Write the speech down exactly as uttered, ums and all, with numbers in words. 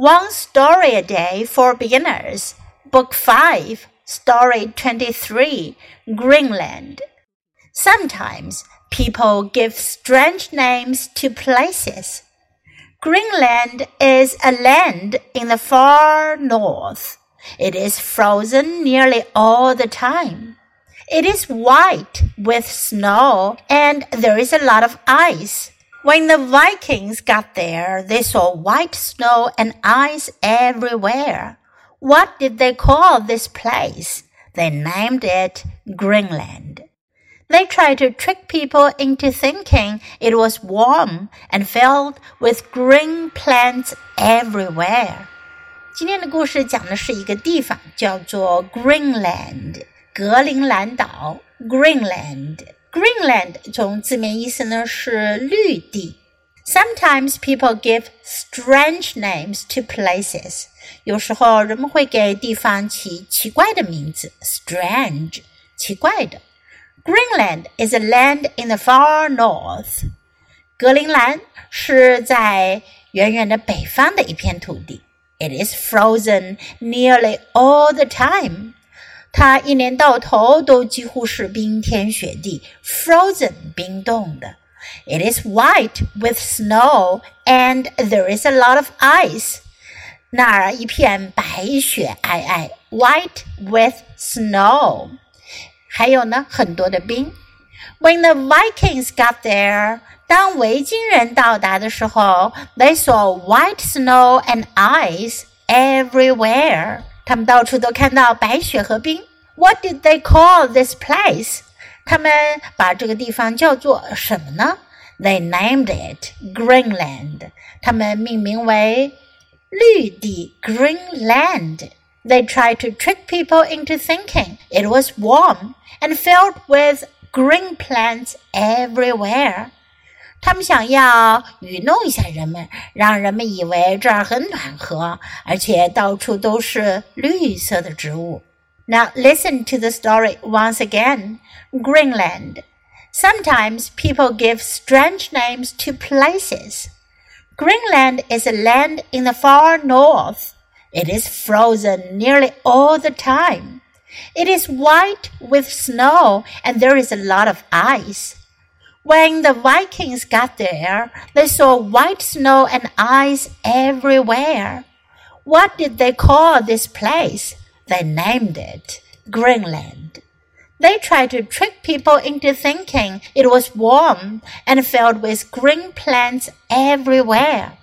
One Story a Day for Beginners, Book five, Story twenty-three, Greenland. Sometimes people give strange names to places. Greenland is a land in the far north. It is frozen nearly all the time. It is white with snow and there is a lot of ice.When the Vikings got there, they saw white snow and ice everywhere. What did they call this place? They named it Greenland. They tried to trick people into thinking it was warm and filled with green plants everywhere. 今天的故事讲的是一个地方，叫做 Greenland, 格陵兰岛 Greenland.Greenland 从字面意思呢是绿地。Sometimes people give strange names to places. 有时候人们会给地方起奇怪的名字 strange, 奇怪的。Greenland is a land in the far north. 格陵兰是在远远的北方的一片土地。It is frozen nearly all the time.它一年到头都几乎是冰天雪地 frozen 冰冻的 It is white with snow and there is a lot of ice 那儿一片白雪皑皑 white with snow 还有呢很多的冰 When the Vikings got there 当维京人到达的时候 They saw white snow and ice everywhere他们到处都看到白雪和冰。What did they call this place? 他们把这个地方叫做什么呢？ They named it Greenland. 他们命名为绿地 Greenland. They tried to trick people into thinking it was warm and filled with green plants everywhere.他们想要愚弄一下人们，让人们以为这儿很暖和，而且到处都是绿色的植物。Now listen to the story once again. Greenland. Sometimes people give strange names to places. Greenland is a land in the far north. It is frozen nearly all the time. It is white with snow and there is a lot of ice.When the Vikings got there, they saw white snow and ice everywhere. What did they call this place? They named it Greenland. They tried to trick people into thinking it was warm and filled with green plants everywhere.